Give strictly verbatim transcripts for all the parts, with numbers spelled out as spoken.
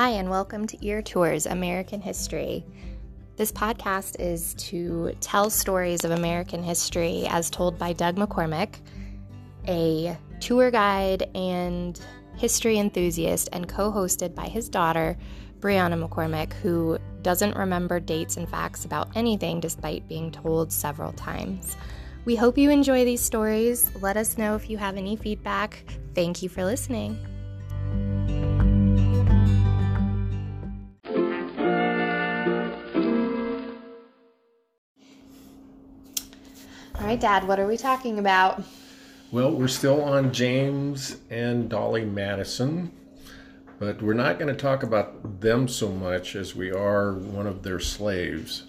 Hi, and welcome to Ear Tours American History. This podcast is to tell stories of American history as told by Doug McCormick, a tour guide and history enthusiast, and co-hosted by his daughter, Brianna McCormick, who doesn't remember dates and facts about anything despite being told several times. We hope you enjoy these stories. Let us know if you have any feedback. Thank you for listening. All right, Dad, what are we talking about? Well, we're still on James and Dolley Madison, but we're not going to talk about them so much as we are one of their slaves.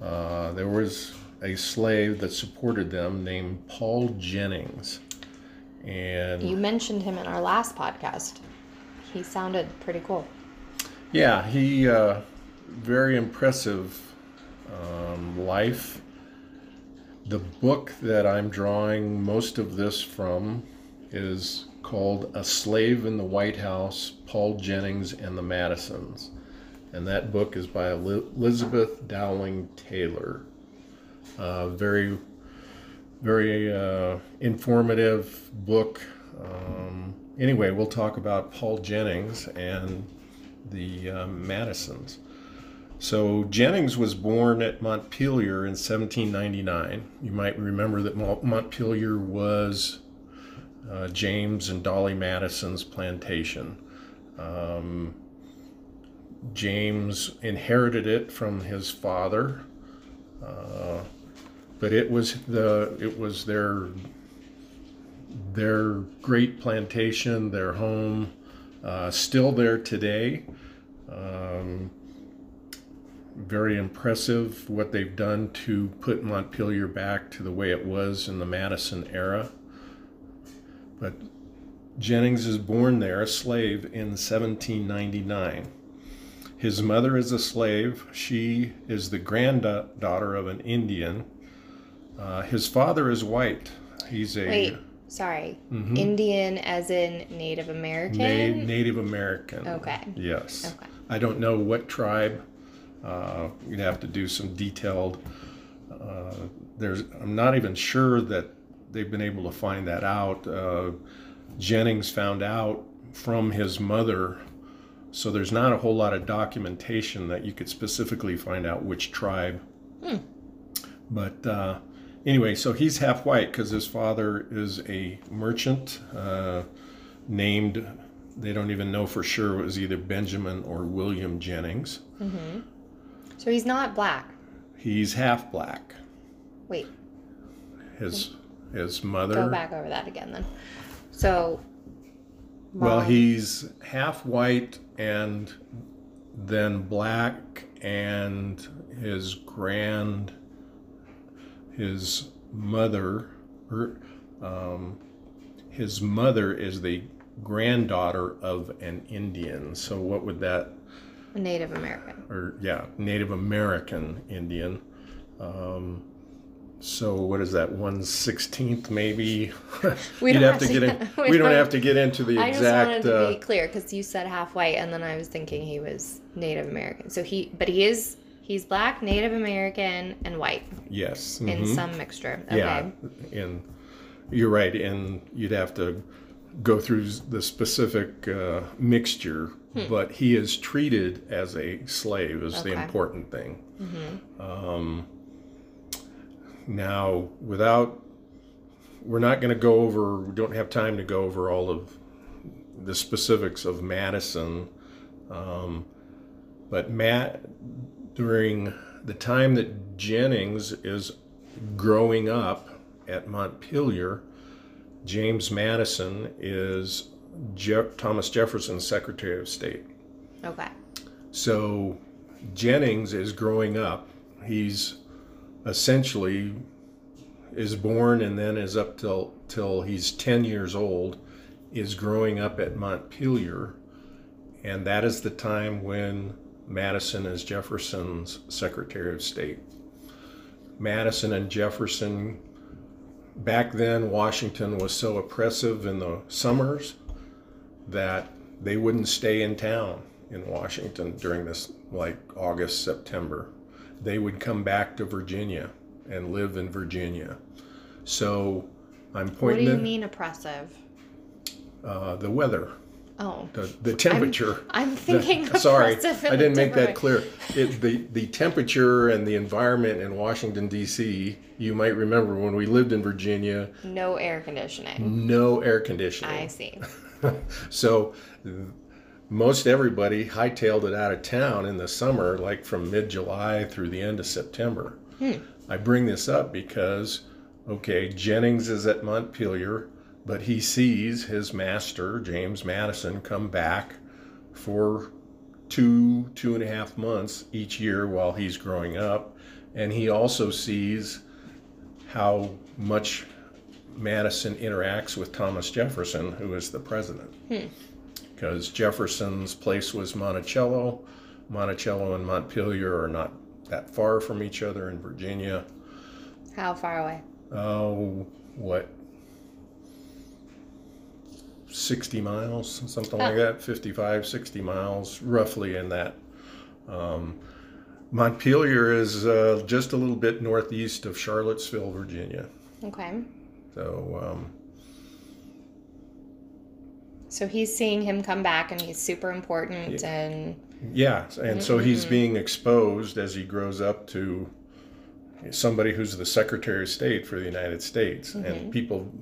Uh, there was a slave that supported them named Paul Jennings. And you mentioned him in our last podcast. He sounded pretty cool. Yeah, he, uh, very impressive um, life. The book that I'm drawing most of this from is called A Slave in the White House, Paul Jennings and the Madisons. And that book is by Elizabeth Dowling Taylor. Uh, very, very uh, informative book. Um, anyway, we'll talk about Paul Jennings and the uh, Madisons. So Jennings was born at Montpelier in seventeen ninety-nine. You might remember that Montpelier was uh, James and Dolley Madison's plantation. Um, James inherited it from his father, uh, but it was the it was their their great plantation, their home, uh, still there today. Um, Very impressive what they've done to put Montpelier back to the way it was in the Madison era. But Jennings is born there, a slave, in seventeen ninety-nine. His mother is a slave. She is the granddaughter of an Indian. Uh, his father is white. He's a... Wait, sorry. Mm-hmm. Indian as in Native American? Na- Native American. Okay. Yes. Okay. I don't know what tribe... Uh, you'd have to do some detailed, uh, there's, I'm not even sure that they've been able to find that out. Uh, Jennings found out from his mother, so there's not a whole lot of documentation that you could specifically find out which tribe. Hmm. But uh, anyway, so he's half white because his father is a merchant uh, named, they don't even know for sure, it was either Benjamin or William Jennings. Mm-hmm. So he's not black. He's half black. Wait. His his mother. Go back over that again then. So. Mom... Well, he's half white and then black, and his grand. His mother, her, um, his mother is the granddaughter of an Indian. So what would that? Native American. Or yeah, Native American Indian. Um, so what is that? One sixteenth, maybe. we You'd don't have to get in. We, we don't have to get into the I exact. I just wanted to uh, be clear because you said half white, and then I was thinking he was Native American. So he, but he is he's black, Native American, and white. Yes. Mm-hmm. In some mixture. Okay. Yeah. In you're right. In you'd have to go through the specific uh, mixture. But he is treated as a slave is okay. The important thing. Mm-hmm. Um, now, without, we're not going to go over, we don't have time to go over all of the specifics of Madison. Um, but Matt, during the time that Jennings is growing up at Montpelier, James Madison is... Jeff, Thomas Jefferson's Secretary of State. Okay. So Jennings is growing up. He's essentially is born and then is up till till he's ten years old, is growing up at Montpelier, and that is the time when Madison is Jefferson's Secretary of State. Madison and Jefferson, back then Washington was so oppressive in the summers that they wouldn't stay in town. in Washington during this, like, August, September. They would come back to Virginia and live in Virginia. So I'm pointing... What do you mean oppressive? Uh, the weather. Oh. The, the temperature. I'm, I'm thinking the, oppressive. Sorry, I didn't make that clear. It, the, the temperature and the environment in Washington, D C, you might remember when we lived in Virginia... No air conditioning. No air conditioning. I see. So... Most everybody hightailed it out of town in the summer, like from mid-July through the end of September. Hmm. I bring this up because, okay, Jennings is at Montpelier, but he sees his master, James Madison, come back for two, two and a half months each year while he's growing up. And he also sees how much Madison interacts with Thomas Jefferson, who is the president. Hmm. Because Jefferson's place was Monticello. Monticello and Montpelier are not that far from each other in Virginia. How far away? Oh, what? sixty miles, something oh. like that. fifty-five, sixty miles, roughly in that. Um, Montpelier is uh, just a little bit northeast of Charlottesville, Virginia. Okay. So... Um, So he's seeing him come back, and he's super important, and... Yeah, and so he's being exposed as he grows up to somebody who's the Secretary of State for the United States. Mm-hmm. And people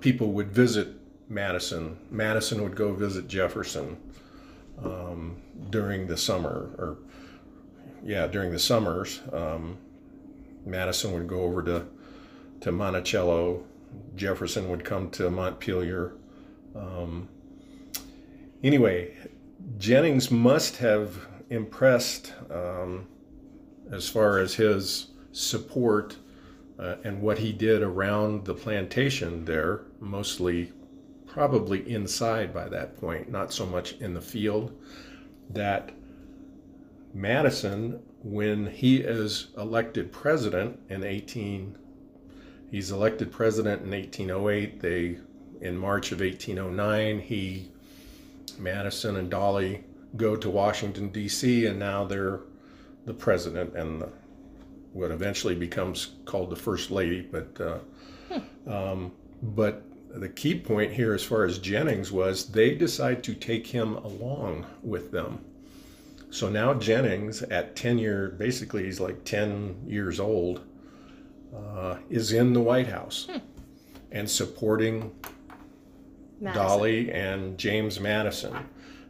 people would visit Madison. Madison would go visit Jefferson um, during the summer, or, yeah, during the summers. Um, Madison would go over to, to Monticello. Jefferson would come to Montpelier. Um... Anyway, Jennings must have impressed, um, as far as his support uh, and what he did around the plantation there, mostly probably inside by that point, not so much in the field, that Madison, when he is elected president in eighteen, he's elected president in eighteen oh eight, they, in March of eighteen oh nine, he... Madison and Dolley go to Washington, D C, and now they're the president and the, what eventually becomes called the First Lady. But uh, hmm. um, but the key point here as far as Jennings was they decide to take him along with them. So now Jennings, at ten year, basically he's like ten years old, uh, is in the White House hmm. and supporting... Madison. Dolley and James Madison.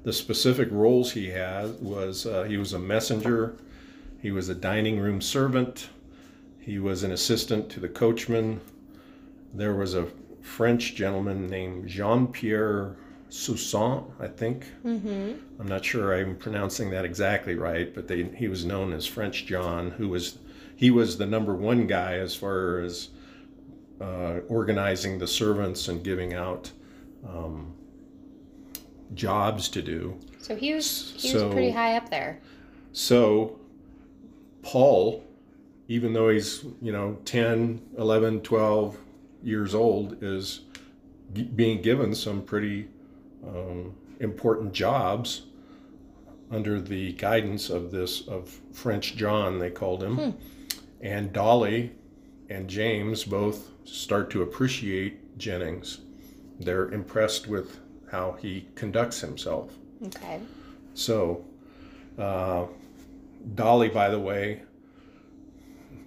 The specific roles he had was uh, he was a messenger, he was a dining room servant, he was an assistant to the coachman. There was a French gentleman named Jean Pierre Soussan, I think. Mm-hmm. I'm not sure I'm pronouncing that exactly right, but they, he was known as French John, who was he was the number one guy as far as uh, organizing the servants and giving out Um, jobs to do. So he was he so, was pretty high up there. So Paul, even though he's, you know, ten, eleven, twelve years old, is g- being given some pretty um, important jobs under the guidance of this, of French John, they called him. Hmm. And Dolley and James both start to appreciate Jennings. They're impressed with how he conducts himself. Okay. So, uh, Dolley, by the way,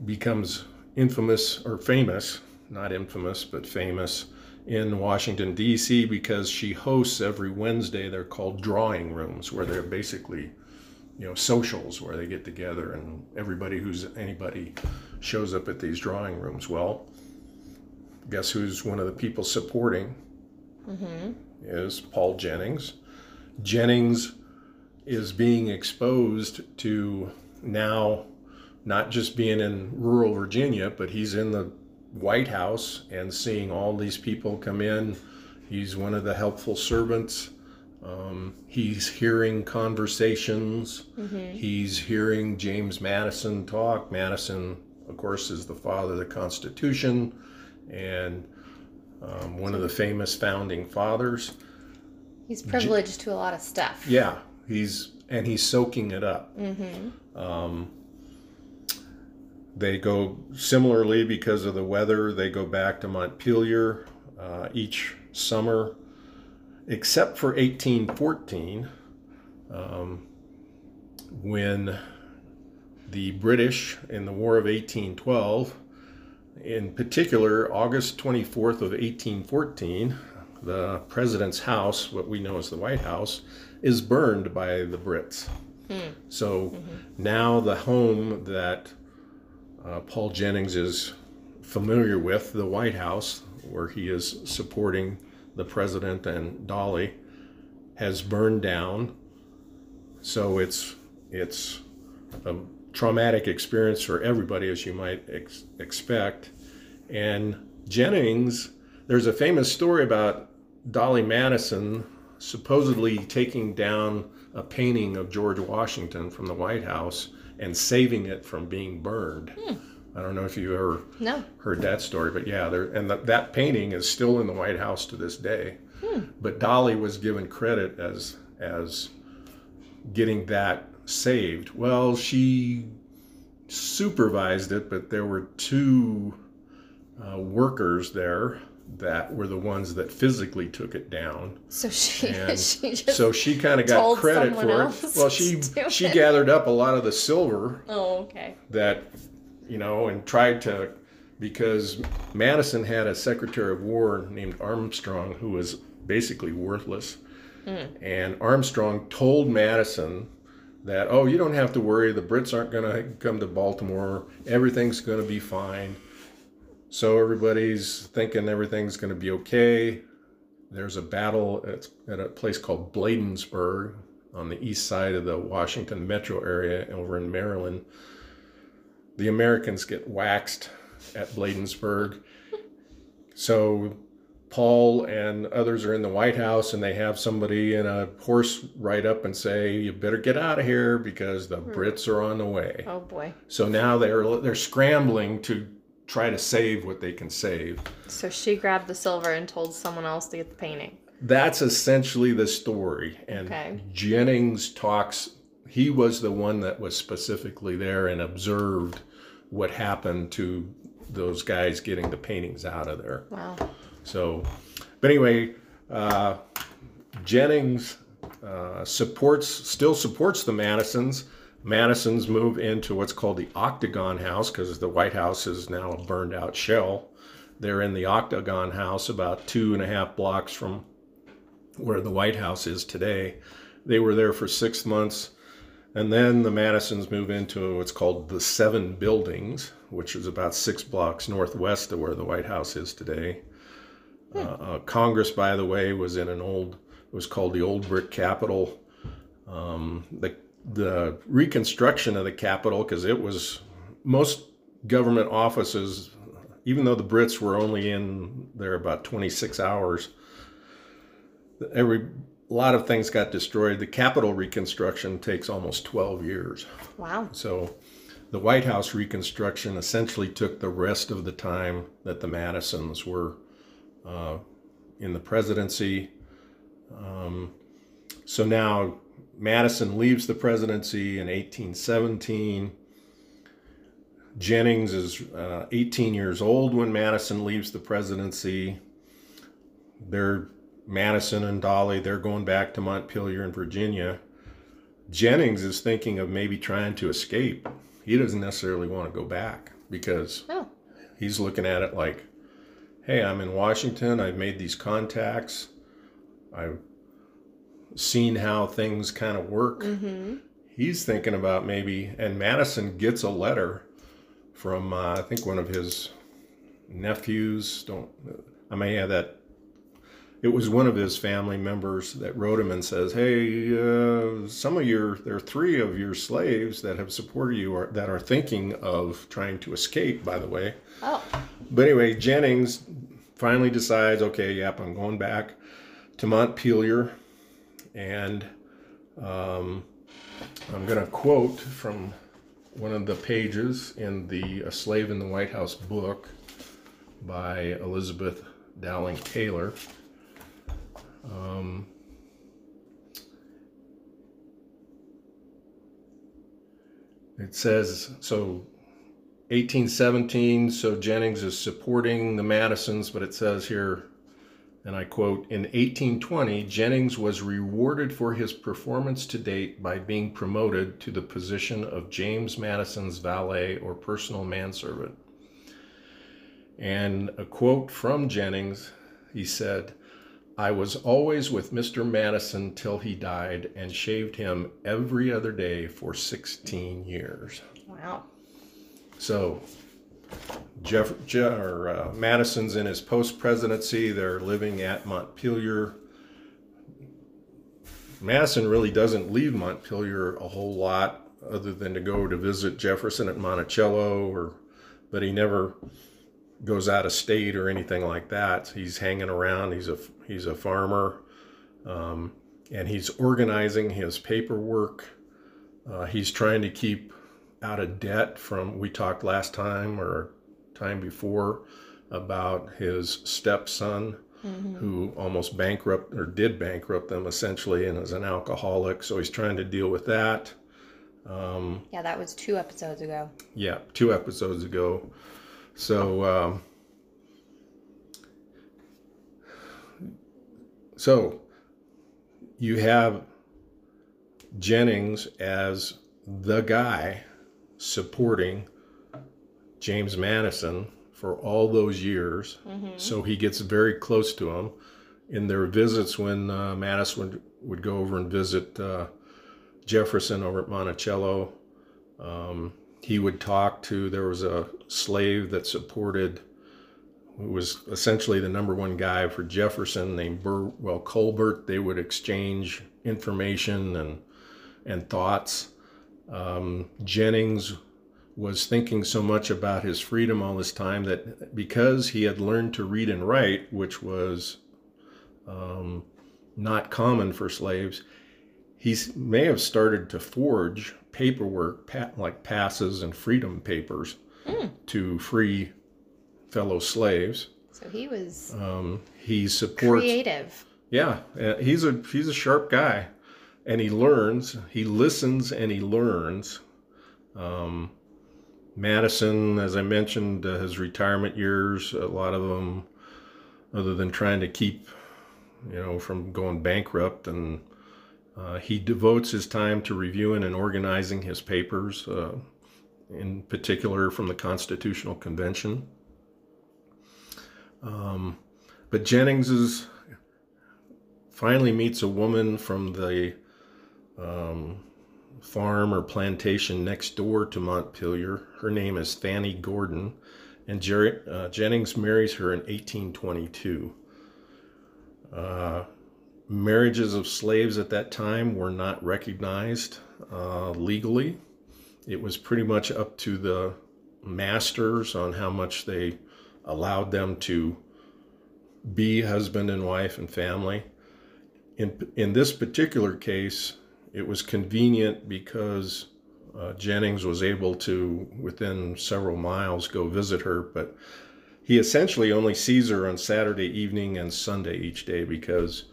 becomes infamous, or famous, not infamous, but famous in Washington, D C, because she hosts every Wednesday, they're called drawing rooms, where they're basically, you know, socials where they get together and everybody who's anybody shows up at these drawing rooms. Well, guess who's one of the people supporting? Mm-hmm. Is Paul Jennings. Jennings is being exposed to now not just being in rural Virginia, but he's in the White House and seeing all these people come in. He's one of the helpful servants. Um, he's hearing conversations. Mm-hmm. He's hearing James Madison talk. Madison, of course, is the father of the Constitution and um, one of the famous founding fathers. He's privileged J- to a lot of stuff. Yeah, He's and he's soaking it up. Mm-hmm. Um, they go similarly because of the weather. They go back to Montpelier uh, each summer, except for eighteen fourteen, um, when the British in the War of eighteen twelve, in particular August twenty-fourth of eighteen fourteen, the president's house, what we know as the White House, is burned by the Brits. Mm. So mm-hmm. now the home that uh, Paul Jennings is familiar with, the White House, where he is supporting the president and Dolley, has burned down. So it's it's a traumatic experience for everybody, as you might ex- expect. And Jennings, there's a famous story about Dolley Madison supposedly taking down a painting of George Washington from the White House and saving it from being burned. Hmm. I don't know if you've ever no. heard that story, but yeah, there, and the, that painting is still in the White House to this day. Hmm. But Dolley was given credit as as getting that saved. Well, she supervised it, but there were two uh, workers there that were the ones that physically took it down. So she, she just so she kind of got credit for it. Well, she she it. gathered up a lot of the silver. Oh, okay. That. You know, and tried to, because Madison had a Secretary of War named Armstrong who was basically worthless. Mm. And Armstrong told Madison that, oh, you don't have to worry, the Brits aren't going to come to Baltimore, everything's going to be fine. So everybody's thinking everything's going to be okay. There's a battle at, at a place called Bladensburg on the east side of the Washington metro area over in Maryland. The Americans get waxed at Bladensburg. So Paul and others are in the White House, and they have somebody in a horse ride up and say, you better get out of here because the Brits are on the way. Oh, boy. So now they're they're scrambling to try to save what they can save. So she grabbed the silver and told someone else to get the painting. That's essentially the story. And okay. Jennings talks... He was the one that was specifically there and observed what happened to those guys getting the paintings out of there. Wow. So, but anyway, uh, Jennings uh, supports, still supports the Madisons. Madisons move into what's called the Octagon House because the White House is now a burned out shell. They're in the Octagon House about two and a half blocks from where the White House is today. They were there for six months. And then the Madisons move into what's called the Seven Buildings, which is about six blocks northwest of where the White House is today. Hmm. Uh, uh, Congress, by the way, was in an old, it was called the Old Brick Capitol. Um, the, the reconstruction of the Capitol, because it was, most government offices, even though the Brits were only in there about twenty-six hours, every... a lot of things got destroyed. The Capitol reconstruction takes almost twelve years. Wow. So the White House reconstruction essentially took the rest of the time that the Madisons were uh, in the presidency. Um, so now Madison leaves the presidency in eighteen seventeen. Jennings is uh, eighteen years old when Madison leaves the presidency. They're Madison and Dolley, they're going back to Montpelier in Virginia. Jennings is thinking of maybe trying to escape. He doesn't necessarily want to go back because oh. he's looking at it like, hey, I'm in Washington. I've made these contacts. I've seen how things kind of work. Mm-hmm. He's thinking about maybe, and Madison gets a letter from, uh, I think, one of his nephews. Don't I may have that. It was one of his family members that wrote him and says, hey, uh, some of your, there are three of your slaves that have supported you or that are thinking of trying to escape, by the way. Oh. But anyway, Jennings finally decides, okay, yep, I'm going back to Montpelier. And um, I'm going to quote from one of the pages in the A Slave in the White House book by Elizabeth Dowling Taylor. Um, it says, so eighteen seventeen, so Jennings is supporting the Madisons, but it says here, and I quote, in eighteen twenty, Jennings was rewarded for his performance to date by being promoted to the position of James Madison's valet or personal manservant. And a quote from Jennings, he said, I was always with Mister Madison till he died and shaved him every other day for sixteen years. Wow. So Jeff, Jeff, or, uh, Madison's in his post-presidency. They're living at Montpelier. Madison really doesn't leave Montpelier a whole lot other than to go to visit Jefferson at Monticello, or, but he never goes out of state or anything like that. He's hanging around. He's a, he's a farmer, um, and he's organizing his paperwork. Uh, he's trying to keep out of debt from, we talked last time or time before about his stepson, mm-hmm. who almost bankrupt or did bankrupt them essentially and is an alcoholic. So he's trying to deal with that. Um, yeah, that was two episodes ago. Yeah, two episodes ago. So, um, so you have Jennings as the guy supporting James Madison for all those years. Mm-hmm. So he gets very close to him in their visits when uh, Madison would, would go over and visit uh, Jefferson over at Monticello. Um, he would talk to, there was a slave that supported, who was essentially the number one guy for Jefferson, named Burwell Colbert. They would exchange information and and thoughts. Um, Jennings was thinking so much about his freedom all this time that because he had learned to read and write, which was um, not common for slaves, he may have started to forge paperwork, pat, like passes and freedom papers, mm. to free fellow slaves. So he was um, he supports creative. Yeah, he's a he's a sharp guy. And he learns, he listens and he learns. Um, Madison, as I mentioned, uh, his retirement years, a lot of them, other than trying to keep, you know, from going bankrupt. And uh, he devotes his time to reviewing and organizing his papers, uh, in particular from the Constitutional Convention. Um, but Jennings is, finally meets a woman from the Um, farm or plantation next door to Montpelier. Her name is Fanny Gordon, and Jerry, uh, Jennings marries her in eighteen twenty-two. Uh, marriages of slaves at that time were not recognized uh, legally. It was pretty much up to the masters on how much they allowed them to be husband and wife and family. In, in this particular case, it was convenient because uh, Jennings was able to, within several miles, go visit her. But he essentially only sees her on Saturday evening and Sunday each day because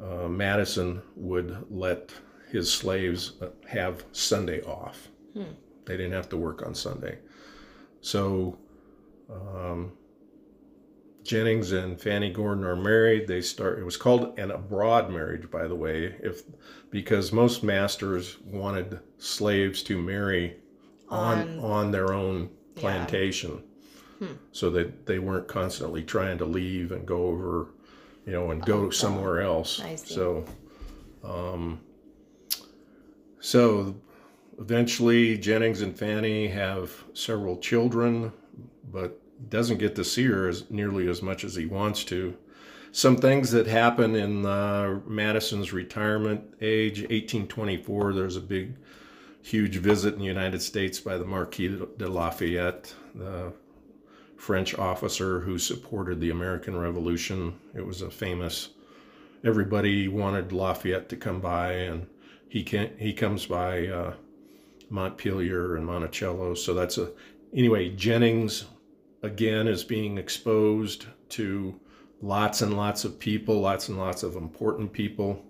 uh, Madison would let his slaves have Sunday off. Hmm. They didn't have to work on Sunday. So um, Jennings and Fanny Gordon are married. They start, it was called an abroad marriage, by the way, if because most masters wanted slaves to marry on on, on their own plantation. Yeah. Hmm. So that they, they weren't constantly trying to leave and go over, you know, and go oh, somewhere oh. else. I see. So um so eventually Jennings and Fanny have several children, but doesn't get to see her as nearly as much as he wants to. Some things that happen in uh, Madison's retirement age, eighteen twenty-four, there's a big, huge visit in the United States by the Marquis de Lafayette, the French officer who supported the American Revolution. It was a famous, everybody wanted Lafayette to come by, and he can't, he comes by uh, Montpelier and Monticello. So that's a, anyway, Jennings again is being exposed to lots and lots of people, lots and lots of important people.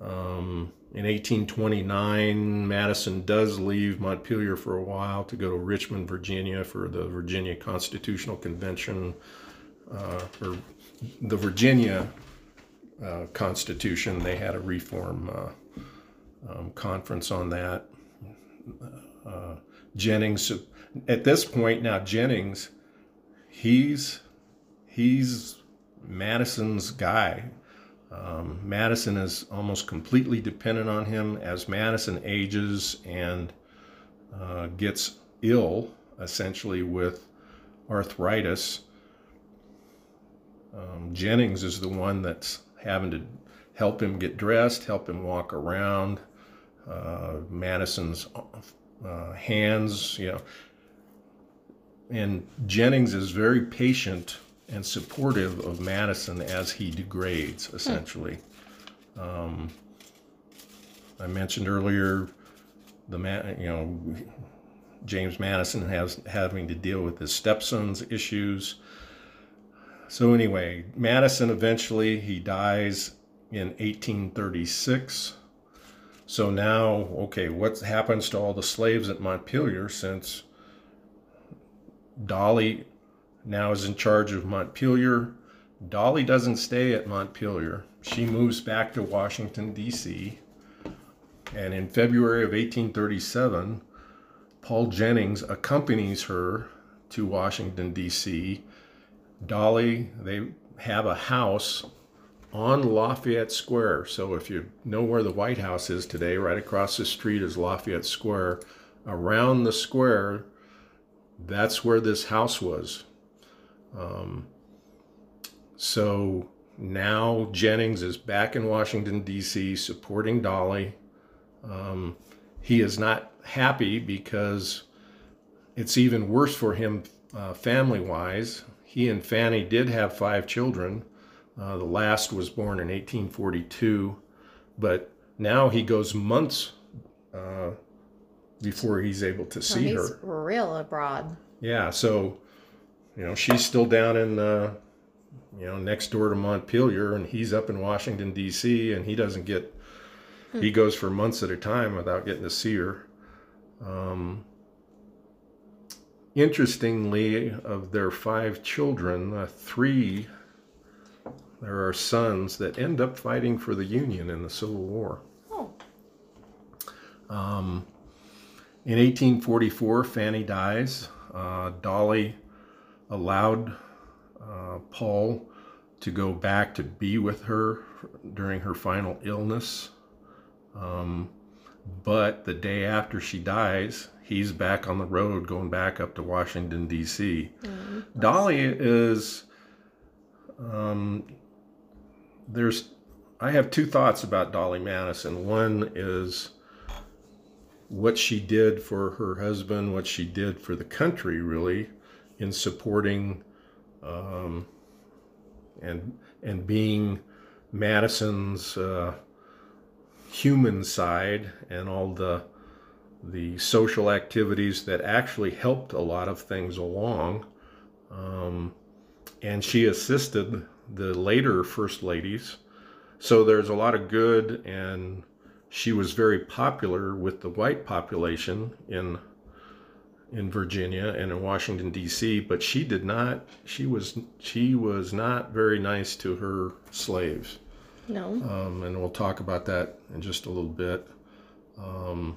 Um, In eighteen twenty-nine, Madison does leave Montpelier for a while to go to Richmond, Virginia for the Virginia Constitutional Convention, uh, or the Virginia uh, Constitution. They had a reform uh, um, conference on that. Uh, Jennings, at this point now, Jennings, he's, he's Madison's guy. Um, Madison is almost completely dependent on him. As Madison ages and uh, gets ill, essentially with arthritis, um, Jennings is the one that's having to help him get dressed, help him walk around. Uh, Madison's uh, hands, you know. And Jennings is very patient and supportive of Madison as he degrades, essentially. Hmm. Um, I mentioned earlier, the man, you know, James Madison has having to deal with his stepson's issues. So anyway, Madison eventually, he dies in eighteen thirty-six. So now, okay, what happens to all the slaves at Montpelier, since Dolley now is in charge of Montpelier? Dolley doesn't stay at Montpelier. She moves back to Washington, D C And in February of eighteen thirty-seven, Paul Jennings accompanies her to Washington, D C Dolley, they have a house on Lafayette Square. So if you know where the White House is today, right across the street is Lafayette Square. Around the square, that's where this house was. Um, so now Jennings is back in Washington, D C, supporting Dolley. Um, he is not happy because it's even worse for him, uh, family-wise. He and Fanny did have five children. Uh, the last was born in eighteen forty-two, but now he goes months, uh, before he's able to see her. He's real abroad. Yeah. So, you know, she's still down in, uh, you know, next door to Montpelier, and he's up in Washington, D C, and he doesn't get, hmm. he goes for months at a time without getting to see her. Um, interestingly, of their five children, uh, three, there are sons that end up fighting for the Union in the Civil War. Oh. Um, in eighteen forty-four, Fanny dies. Uh, Dolley allowed uh, Paul to go back to be with her during her final illness. Um, but the day after she dies, he's back on the road, going back up to Washington, D C Mm-hmm. Dolley is, um, there's, I have two thoughts about Dolley Madison. One is what she did for her husband, what she did for the country, really, in supporting um, and and being Madison's uh, human side, and all the the social activities that actually helped a lot of things along, um, and she assisted the later first ladies. So there's a lot of good, and she was very popular with the white population in. in Virginia and in Washington, D C, but she did not, she was, she was not very nice to her slaves. No. Um, and we'll talk about that in just a little bit. Um,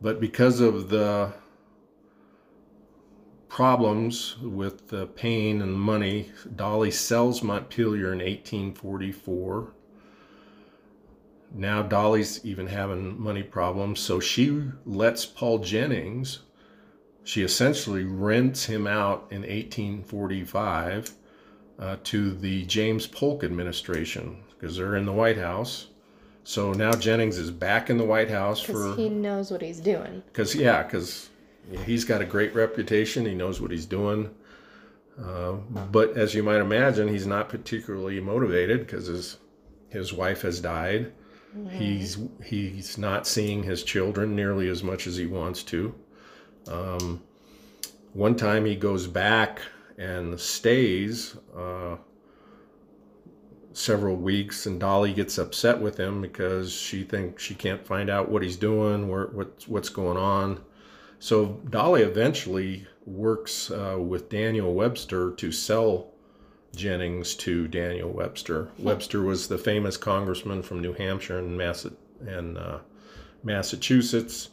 but because of the problems with the pain and money, Dolley sells Montpelier in eighteen forty-four. Now Dolley's even having money problems, so she lets Paul Jennings, she essentially rents him out in eighteen forty-five uh, to the James Polk administration, because they're in the White House. So now Jennings is back in the White House. Because he knows what he's doing. Because, yeah, because he's got a great reputation, he knows what he's doing. Uh, but as you might imagine, he's not particularly motivated, because his, his wife has died. He's he's not seeing his children nearly as much as he wants to. Um, one time he goes back and stays uh, several weeks, and Dolley gets upset with him because she thinks she can't find out what he's doing, where, what, what's going on. So Dolley eventually works uh, with Daniel Webster to sell Jennings to Daniel Webster. Hmm. Webster was the famous congressman from New Hampshire and, Massa- and uh, Massachusetts,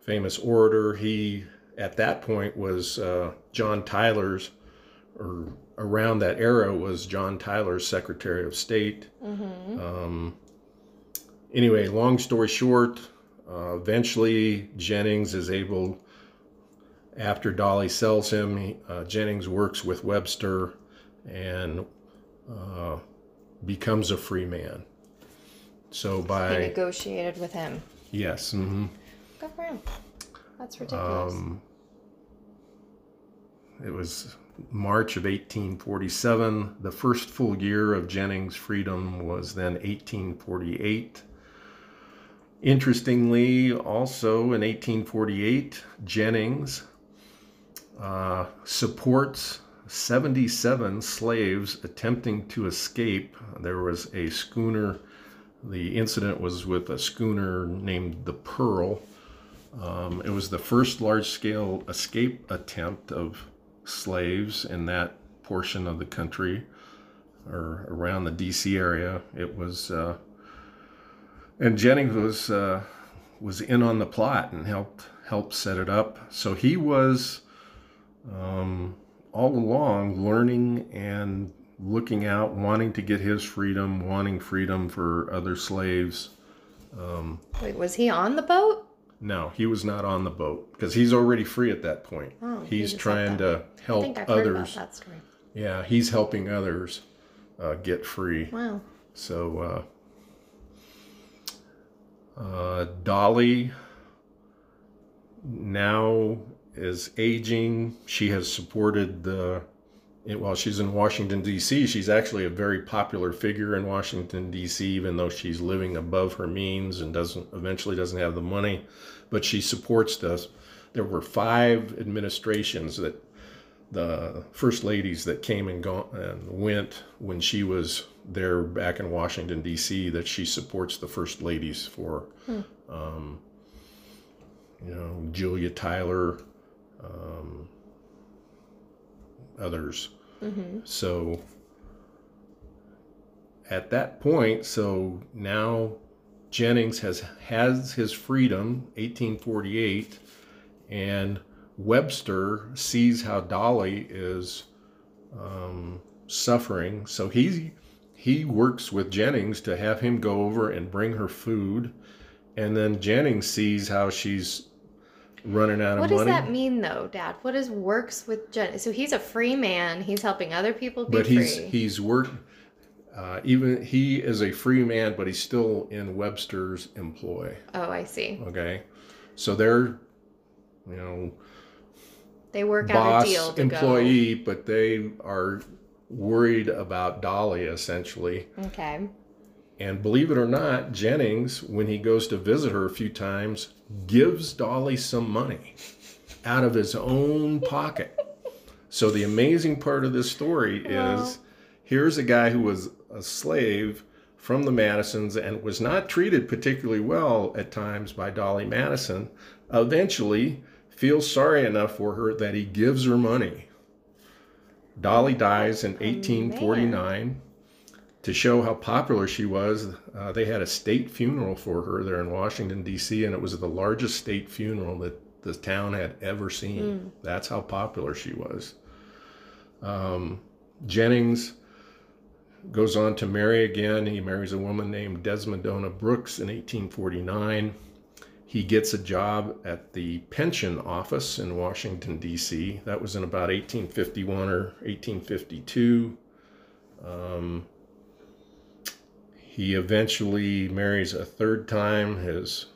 famous orator. He, at that point, was uh, John Tyler's, or around that era, was John Tyler's Secretary of State. Mm-hmm. Um, anyway, long story short, uh, eventually Jennings is able, after Dolley sells him, he, uh, Jennings works with Webster and uh, becomes a free man. So by... He negotiated with him. Yes. Mm-hmm. Good for him. That's ridiculous. Um, it was March of eighteen forty-seven. The first full year of Jennings' freedom was then eighteen forty-eight. Interestingly, also in eighteen forty-eight, Jennings uh, supports seventy-seven slaves attempting to escape. There was a schooner. The incident was with a schooner named the Pearl. Um, it was the first large-scale escape attempt of slaves in that portion of the country, or around the D C area. It was, uh, and Jennings was uh, was in on the plot and helped helped set it up. So he was um, all along learning and looking out, wanting to get his freedom, wanting freedom for other slaves. Um, Wait, was he on the boat? No, he was not on the boat because he's already free at that point. Oh, he's trying to help I think I've others. Heard about that story. Yeah, he's helping others uh, get free. Wow. So uh, uh, Dolley now is aging. She has supported the. It, while she's in Washington, D C, she's actually a very popular figure in Washington, D C, even though she's living above her means and doesn't eventually doesn't have the money. But she supports this. There were five administrations that the first ladies that came and, go, and went when she was there back in Washington, D C, that she supports the first ladies for, hmm. um, you know, Julia Tyler, um, others. Mm-hmm. So at that point, so now Jennings has has his freedom, eighteen forty-eight, and Webster sees how Dolley is um, suffering. So he he works with Jennings to have him go over and bring her food, and then Jennings sees how she's running out of money. What does that mean, though, Dad? What is works with Jen? So he's a free man. He's helping other people be free. But he's he's worked. Uh, even he is a free man, but he's still in Webster's employ. Oh, I see. Okay, so they're, you know, they work out a deal to employee, go. But they are worried about Dolley essentially. Okay. And believe it or not, Jennings, when he goes to visit her a few times, gives Dolley some money out of his own pocket. So the amazing part of this story is, wow, here's a guy who was a slave from the Madisons and was not treated particularly well at times by Dolley Madison, eventually feels sorry enough for her that he gives her money. Dolley dies in eighteen forty-nine. Oh, to show how popular she was, uh, they had a state funeral for her there in Washington, D C, and it was the largest state funeral that the town had ever seen. Mm. That's how popular she was. Um, Jennings goes on to marry again. He marries a woman named Desmondona Brooks in eighteen forty-nine. He gets a job at the pension office in Washington, D C. That was in about eighteen fifty-one or eighteen fifty-two. Um... He eventually marries a third time. His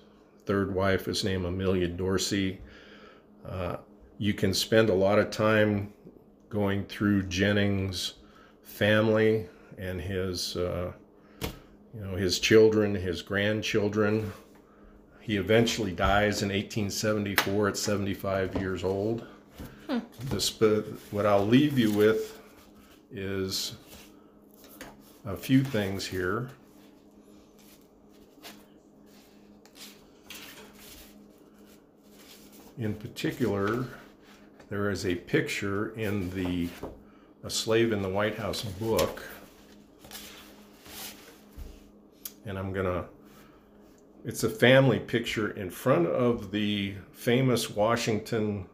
third wife is named Amelia Dorsey. Uh, you can spend a lot of time going through Jennings' family and his, uh, you know, his children, his grandchildren. He eventually dies in eighteen seventy-four at seventy-five years old. Hmm. This, what I'll leave you with is a few things here. In particular, there is a picture in the A Slave in the White House book, and I'm gonna, it's a family picture in front of the famous Washington,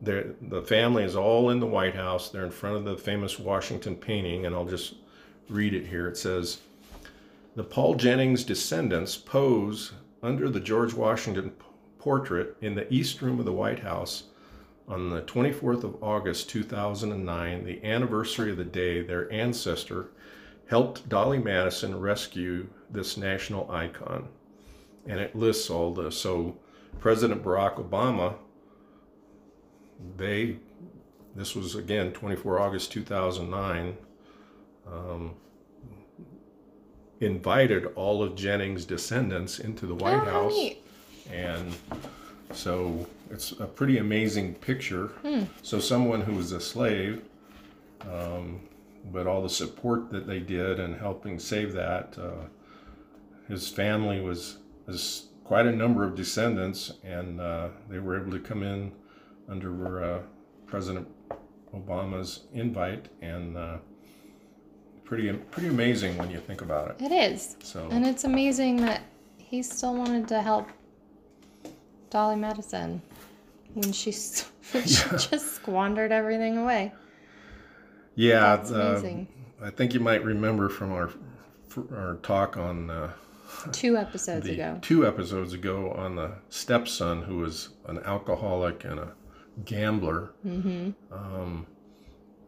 the, the family is all in the White House, they're in front of the famous Washington painting, and I'll just read it here. It says, "The Paul Jennings descendants pose under the George Washington portrait in the East Room of the White House on the twenty-fourth of August two thousand nine, the anniversary of the day their ancestor helped Dolley Madison rescue this national icon." And it lists all the, so President Barack Obama, they, this was again twenty-fourth of August two thousand nine, um, invited all of Jennings' descendants into the White oh, House. Neat. And so it's a pretty amazing picture. Hmm. So someone who was a slave, um, but all the support that they did and helping save that, uh, his family was, was quite a number of descendants, and uh, they were able to come in under uh, President Obama's invite, and uh, pretty pretty amazing when you think about it. It is. So, and it's amazing that he still wanted to help Dolley Madison when she, when she yeah. just squandered everything away. Yeah, that's amazing. Uh, I think you might remember from our our talk on uh, two episodes the, ago. Two episodes ago on the stepson who was an alcoholic and a gambler. Mm-hmm. Um,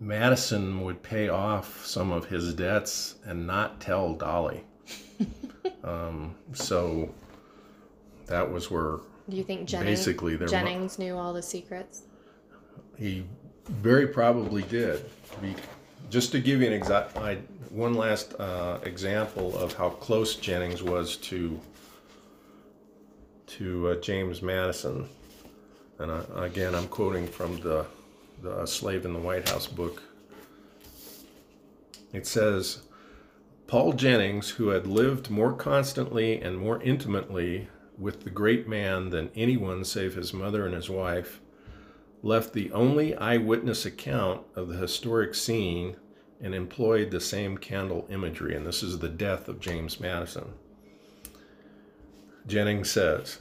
Madison would pay off some of his debts and not tell Dolley. um, so that was where. Do you think Jennings, basically Jennings knew all the secrets? He very probably did. He, just to give you an exact, I, one last uh, example of how close Jennings was to to uh, James Madison, and I, again, I'm quoting from the the Slave in the White House book. It says, "Paul Jennings, who had lived more constantly and more intimately with the great man than anyone save his mother and his wife, left the only eyewitness account of the historic scene and employed the same candle imagery." And this is the death of James Madison. Jennings says,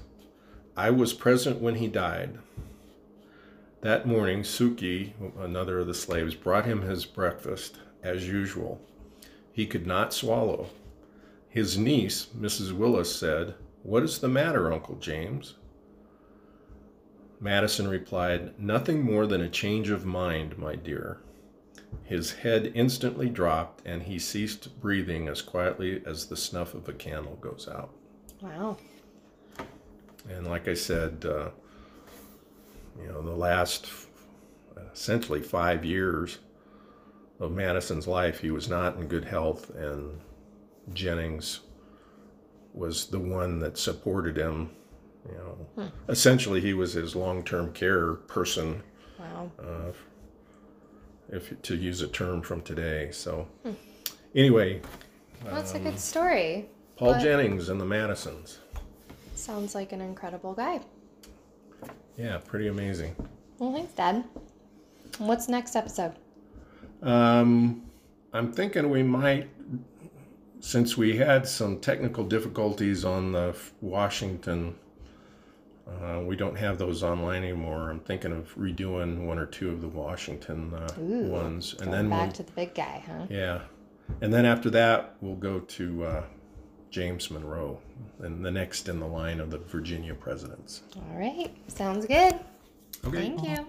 "I was present when he died. That morning, Suki, another of the slaves, brought him his breakfast as usual. He could not swallow. His niece, Missus Willis, said, 'What is the matter, Uncle James?' Madison replied, 'Nothing more than a change of mind, my dear.' His head instantly dropped, and he ceased breathing as quietly as the snuff of a candle goes out." Wow. And like I said, uh, you know, the last essentially five years of Madison's life, he was not in good health, and Jennings was the one that supported him, you know. Hmm. Essentially, he was his long-term care person. Wow. Uh, if to use a term from today. So, hmm. anyway, well, that's um, a good story. Paul but Jennings and the Madisons. Sounds like an incredible guy. Yeah, pretty amazing. Well, thanks, Dad. What's next episode? Um, I'm thinking we might. Since we had some technical difficulties on the Washington, uh, we don't have those online anymore. I'm thinking of redoing one or two of the Washington uh, Ooh, ones, and then back we'll, to the big guy, huh? Yeah, and then after that, we'll go to uh, James Monroe, and the next in the line of the Virginia presidents. All right, sounds good. Okay. Thank you.